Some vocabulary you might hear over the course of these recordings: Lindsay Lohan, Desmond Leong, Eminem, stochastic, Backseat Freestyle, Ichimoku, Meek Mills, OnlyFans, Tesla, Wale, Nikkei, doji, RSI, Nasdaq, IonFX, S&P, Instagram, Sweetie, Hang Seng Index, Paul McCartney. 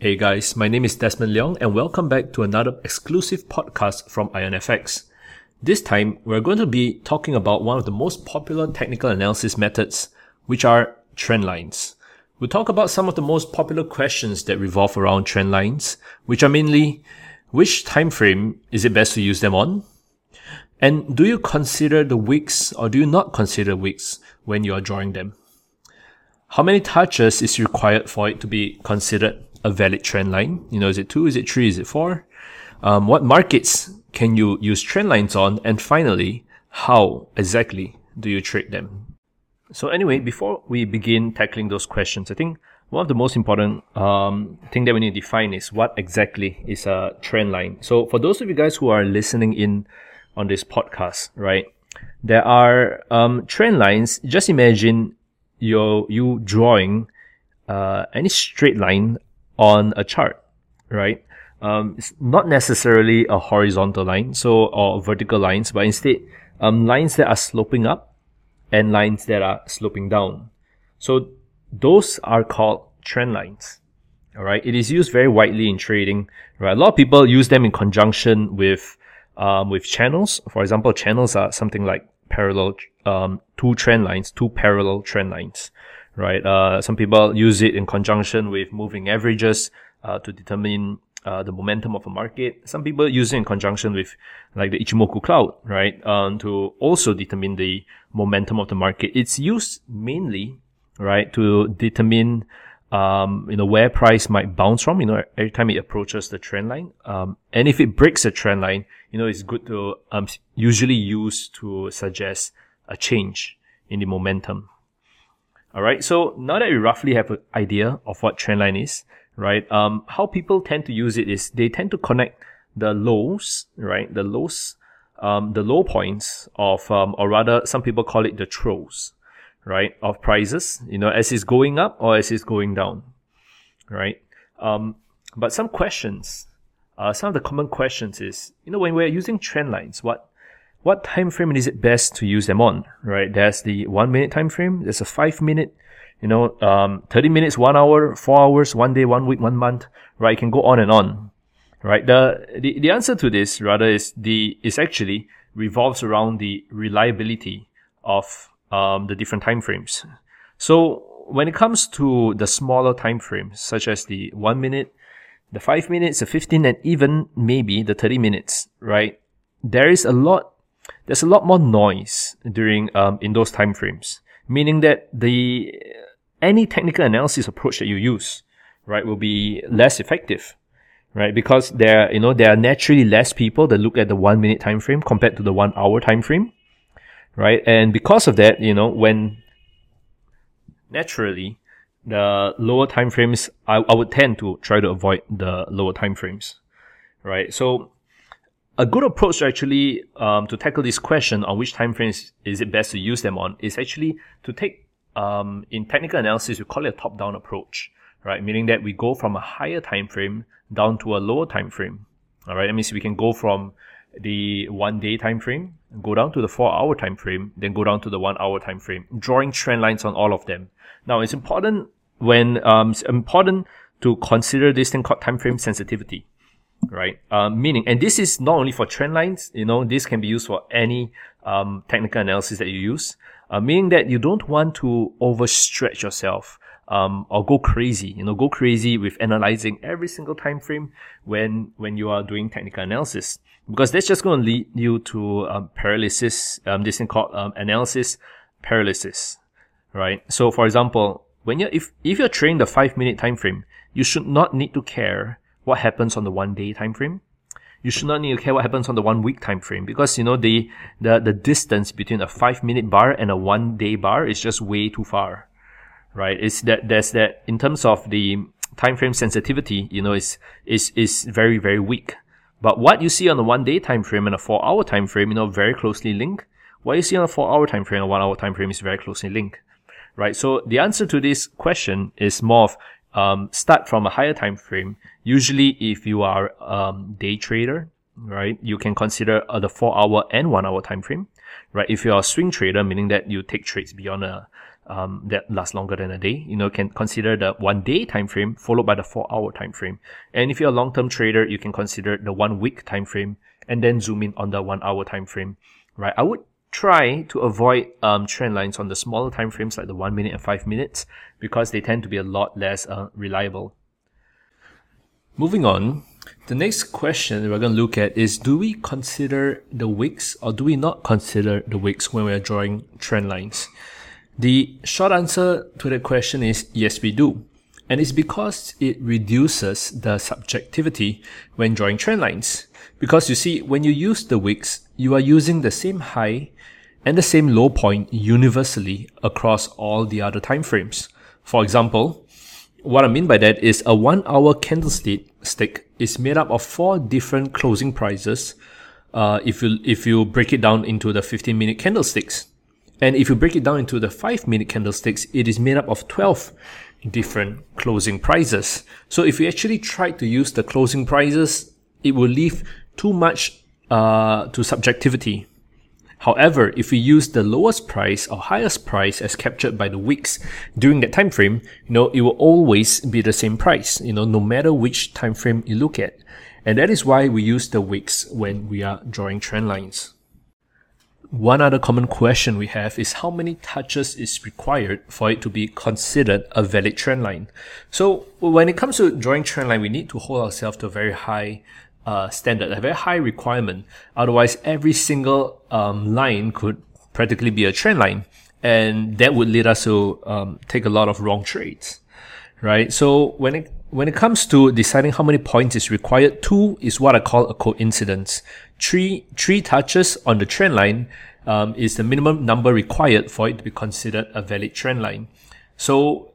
Hey guys, my name is Desmond Leong and welcome back to another exclusive podcast from IonFX. This time, we're going to be talking about one of the most popular technical analysis methods, which are trend lines. We'll talk about some of the most popular questions that revolve around trend lines, which are mainly, which time frame is it best to use them on? And do you consider the wicks or do you not consider wicks when you are drawing them? How many touches is required for it to be considered a valid trend line? Is it 2? Is it 3? Is it 4? What markets can you use trend lines on? And finally, how exactly do you trade them? So anyway, before we begin tackling those questions, I think one of the most important thing that we need to define is what exactly is a trend line. So for those of you guys who are listening in on this podcast, right, there are trend lines. Just imagine you drawing any straight line on a chart, right? It's not necessarily a horizontal line, or vertical lines, but instead, lines that are sloping up and lines that are sloping down. So those are called trend lines. All right. It is used very widely in trading, right? A lot of people use them in conjunction with channels. For example, channels are something like parallel, two parallel trend lines. Right. Some people use it in conjunction with moving averages to determine the momentum of a market. Some people use it in conjunction with like the Ichimoku cloud, right, to also determine the momentum of the market. It's used mainly, right, to determine where price might bounce from. Every time it approaches the trend line, and if it breaks a trend line, it's good to usually used to suggest a change in the momentum. Alright, so now that we roughly have an idea of what trend line is, right, how people tend to use it is they tend to connect the lows, right, the low points of, or rather some people call it the troughs, right, of prices, as it's going up or as it's going down, right. But some questions, some of the common questions is, when we're using trend lines, what time frame is it best to use them on, right? There's the 1 minute time frame. There's a 5 minute, 30 minutes, 1 hour, 4 hours, 1 day, 1 week, 1 month, right? It can go on and on, right? The answer to this rather is actually revolves around the reliability of, the different time frames. So when it comes to the smaller time frames, such as the 1 minute, the 5 minutes, the 15, and even maybe the 30 minutes, right? There's a lot more noise during in those time frames, meaning that any technical analysis approach that you use, right, will be less effective, right? Because there are naturally less people that look at the 1 minute time frame compared to the 1 hour time frame, right? And because of that, when naturally the lower time frames, I would tend to try to avoid the lower time frames, right? So a good approach actually to tackle this question on which time frames is it best to use them on is actually to take, in technical analysis, we call it a top-down approach, right? Meaning that we go from a higher time frame down to a lower time frame, all right? That means we can go from the 1 day time frame, go down to the 4 hour time frame, then go down to the 1 hour time frame, drawing trend lines on all of them. Now, it's important to consider this thing called time frame sensitivity. Right. Meaning, and this is not only for trend lines, this can be used for any, technical analysis that you use. Meaning that you don't want to overstretch yourself, or go crazy with analyzing every single time frame when you are doing technical analysis. Because that's just going to lead you to, paralysis, this thing called, analysis paralysis. Right. So for example, if you're trading the 5 minute time frame, you should not need to care what happens on the 1 day time frame. You should not need to care what happens on the 1 week time frame, because the distance between a 5 minute bar and a 1 day bar is just way too far, right? It's that there's that in terms of the time frame sensitivity, is very very weak. But what you see on the 1 day time frame and a 4 hour time frame, very closely linked. What you see on a 4 hour time frame and a 1 hour time frame is very closely linked, right? So the answer to this question is more of start from a higher time frame. Usually, if you are day trader, right, you can consider the 4 hour and 1 hour time frame, right? If you are a swing trader, meaning that you take trades beyond a that lasts longer than a day. You know, can consider the 1 day time frame followed by the 4 hour time frame. And if you're a long-term trader, you can consider the 1 week time frame and then zoom in on the 1 hour time frame, right? I would try to avoid trend lines on the smaller time frames like the 1 minute and 5 minutes because they tend to be a lot less reliable. Moving on, the next question we're going to look at is, do we consider the wicks or do we not consider the wicks when we're drawing trend lines? The short answer to that question is yes, we do. And it's because it reduces the subjectivity when drawing trend lines. Because you see, when you use the wicks, you are using the same high and the same low point universally across all the other time frames. For example, what I mean by that is a 1 hour candlestick is made up of 4 different closing prices if you break it down into the 15-minute candlesticks. And if you break it down into the 5-minute candlesticks, it is made up of 12 different closing prices. So if you actually try to use the closing prices, it will leave too much to subjectivity. However, if we use the lowest price or highest price as captured by the wicks during that time frame, you know, it will always be the same price, you know, no matter which time frame you look at. And that is why we use the wicks when we are drawing trend lines. One other common question we have is how many touches is required for it to be considered a valid trend line. So when it comes to drawing trend line, we need to hold ourselves to a very high standard, a very high requirement. Otherwise, every single line could practically be a trend line, and that would lead us to take a lot of wrong trades, right? So when it comes to deciding how many points is required, 2 is what I call a coincidence. Three touches on the trend line is the minimum number required for it to be considered a valid trend line. So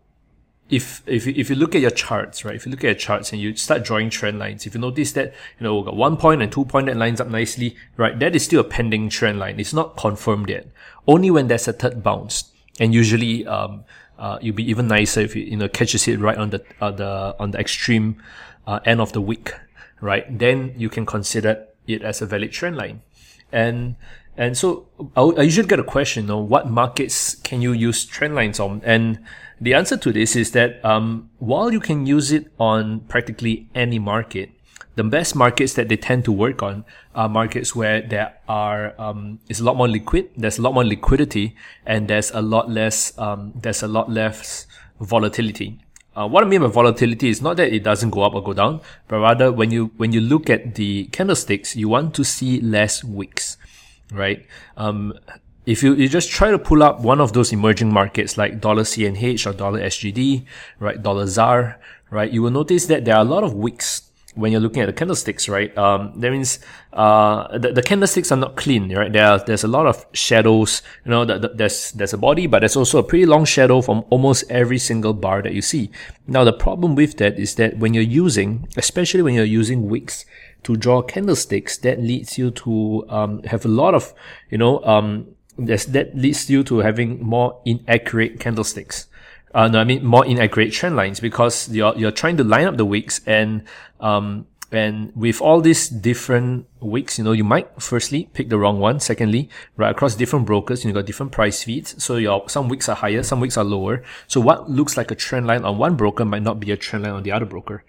if you look at your charts, right? If you look at your charts and you start drawing trend lines, if you notice that, you know, we've got 1 point and 2 point that lines up nicely, right? That is still a pending trend line. It's not confirmed yet. Only when there's a third bounce. And usually, you'll be even nicer if you, you know, catches it right on the extreme, end of the week, right? Then you can consider it as a valid trend line. And so I usually get a question, you know, what markets can you use trend lines on? And the answer to this is that, while you can use it on practically any market, the best markets that they tend to work on are markets where there are, it's a lot more liquid, there's a lot more liquidity, and there's a lot less volatility. What I mean by volatility is not that it doesn't go up or go down, but rather when you look at the candlesticks, you want to see less wicks, right? If you just try to pull up one of those emerging markets like $CNH or $SGD, right? $ZAR, right? You will notice that there are a lot of wicks when you're looking at the candlesticks, right? That means, the candlesticks are not clean, right? There's a lot of shadows, you know, there's a body, but there's also a pretty long shadow from almost every single bar that you see. Now, the problem with that is that when you're using, especially when you're using wicks to draw candlesticks, that leads you to, have a lot of, you know, that leads you to having more inaccurate candlesticks. More inaccurate trend lines because you're trying to line up the wicks and with all these different wicks, you know, you might firstly pick the wrong one. Secondly, right across different brokers, you've got different price feeds. So some wicks are higher, some wicks are lower. So what looks like a trend line on one broker might not be a trend line on the other broker,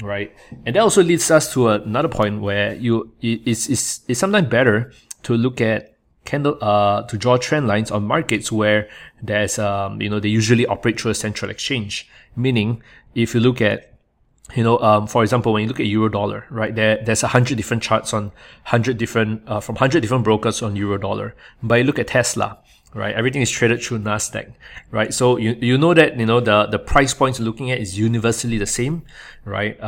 right? And that also leads us to another point where it's sometimes better to look at to draw trend lines on markets where there's, you know, they usually operate through a central exchange. Meaning, if you look at, you know, for example, when you look at euro dollar, right, there's 100 different charts on 100 different, from 100 different brokers on euro dollar. But you look at Tesla, right, everything is traded through Nasdaq, right? So you know that, you know, the price points you're looking at is universally the same, right,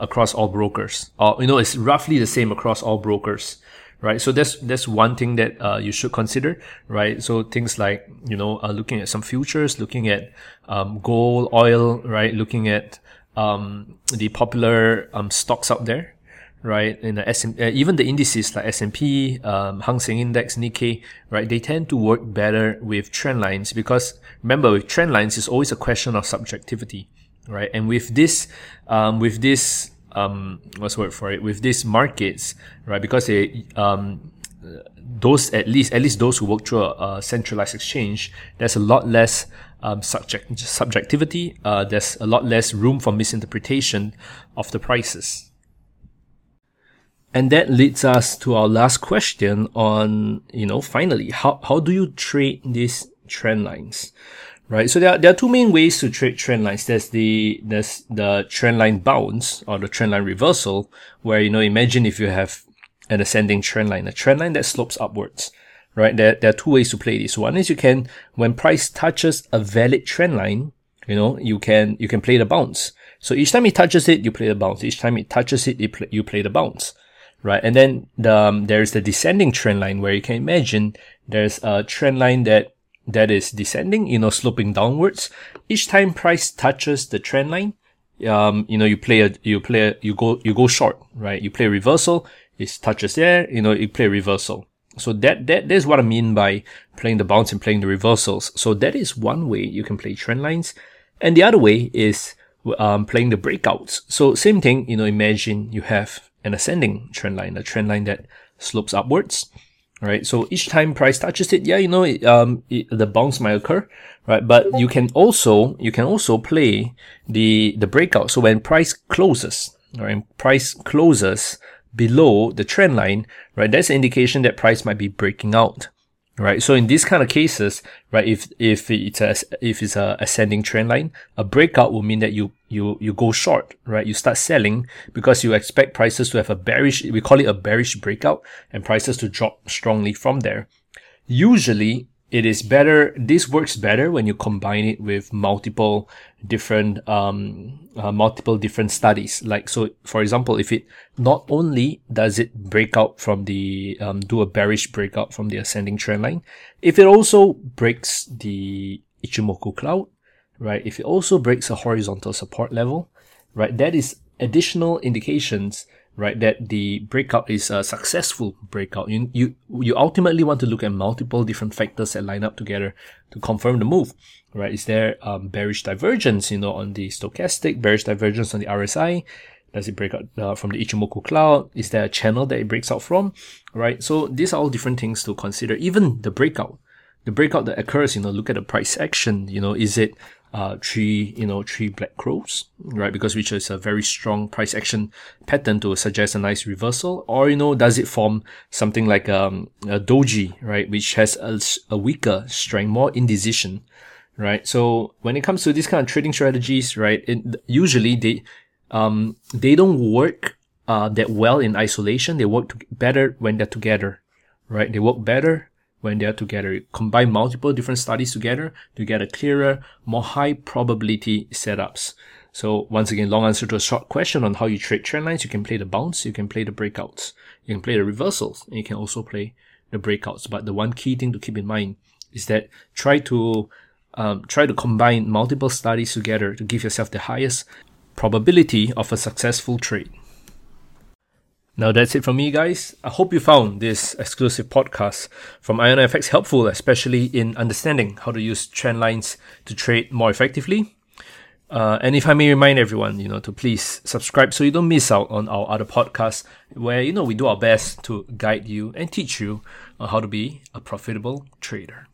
across all brokers. Or, you know, it's roughly the same across all brokers. Right, so that's one thing that you should consider, right? So things like, you know, looking at some futures, looking at gold, oil, right? Looking at the popular stocks out there, right? In the even the indices like S&P, Hang Seng Index, Nikkei, right? They tend to work better with trend lines because remember, with trend lines, it's always a question of subjectivity, right? And with this markets, right? Because they those, at least those who work through a centralized exchange, there's a lot less subjectivity. There's a lot less room for misinterpretation of the prices. And that leads us to our last question on, you know, finally, how do you trade these trend lines? Right. So there are two main ways to trade trend lines. There's the trend line bounce or the trend line reversal, where, you know, imagine if you have an ascending trend line, a trend line that slopes upwards, right? There are two ways to play this. One is you can, when price touches a valid trend line, you know, you can play the bounce. So each time it touches it, you play the bounce. Each time it touches it, you play the bounce, right? And then there is the descending trend line, where you can imagine there's a trend line that is descending, you know, sloping downwards. Each time price touches the trend line, you know, you go short, right? You play reversal. It touches there, you know, you play reversal. So that is what I mean by playing the bounce and playing the reversals. So that is one way you can play trend lines. And the other way is, playing the breakouts. So same thing, you know, imagine you have an ascending trend line, a trend line that slopes upwards, right? So each time price touches it, yeah, you know, the bounce might occur, right? But you can also play the breakout. So when price closes, right? Below the trend line, right? That's an indication that price might be breaking out, right? So in these kind of cases, right? If it's a ascending trend line, a breakout will mean that you go short, right? You start selling because you expect prices to have a bearish, we call it a bearish breakout, and prices to drop strongly from there. Usually, it is better, this works better when you combine it with multiple different studies. Like, so for example, if it not only does it break out from the, do a bearish breakout from the ascending trend line, if it also breaks the Ichimoku cloud, right? If it also breaks a horizontal support level, right? That is additional indications, right, that the breakout is a successful breakout. You ultimately want to look at multiple different factors that line up together to confirm the move, right? Is there bearish divergence, you know, on the stochastic, bearish divergence on the RSI? Does it break out from the Ichimoku cloud? Is there a channel that it breaks out from, right? So these are all different things to consider. Even the breakout that occurs, you know, look at the price action, you know, is it three black crows, right? Because which is a very strong price action pattern to suggest a nice reversal. Or, you know, does it form something like a doji, right? Which has a weaker strength, more indecision, right? So when it comes to these kind of trading strategies, right, usually they don't work that well in isolation. They work better when they're together, right? They work better when they are together. You combine multiple different studies together to get a clearer, more high probability setups. So once again, long answer to a short question on how you trade trend lines. You can play the bounce, you can play the breakouts, you can play the reversals, and you can also play the breakouts. But the one key thing to keep in mind is that try to combine multiple studies together to give yourself the highest probability of a successful trade. Now that's it from me, guys. I hope you found this exclusive podcast from IonFX helpful, especially in understanding how to use trend lines to trade more effectively. And if I may remind everyone, you know, to please subscribe so you don't miss out on our other podcasts where, you know, we do our best to guide you and teach you on how to be a profitable trader.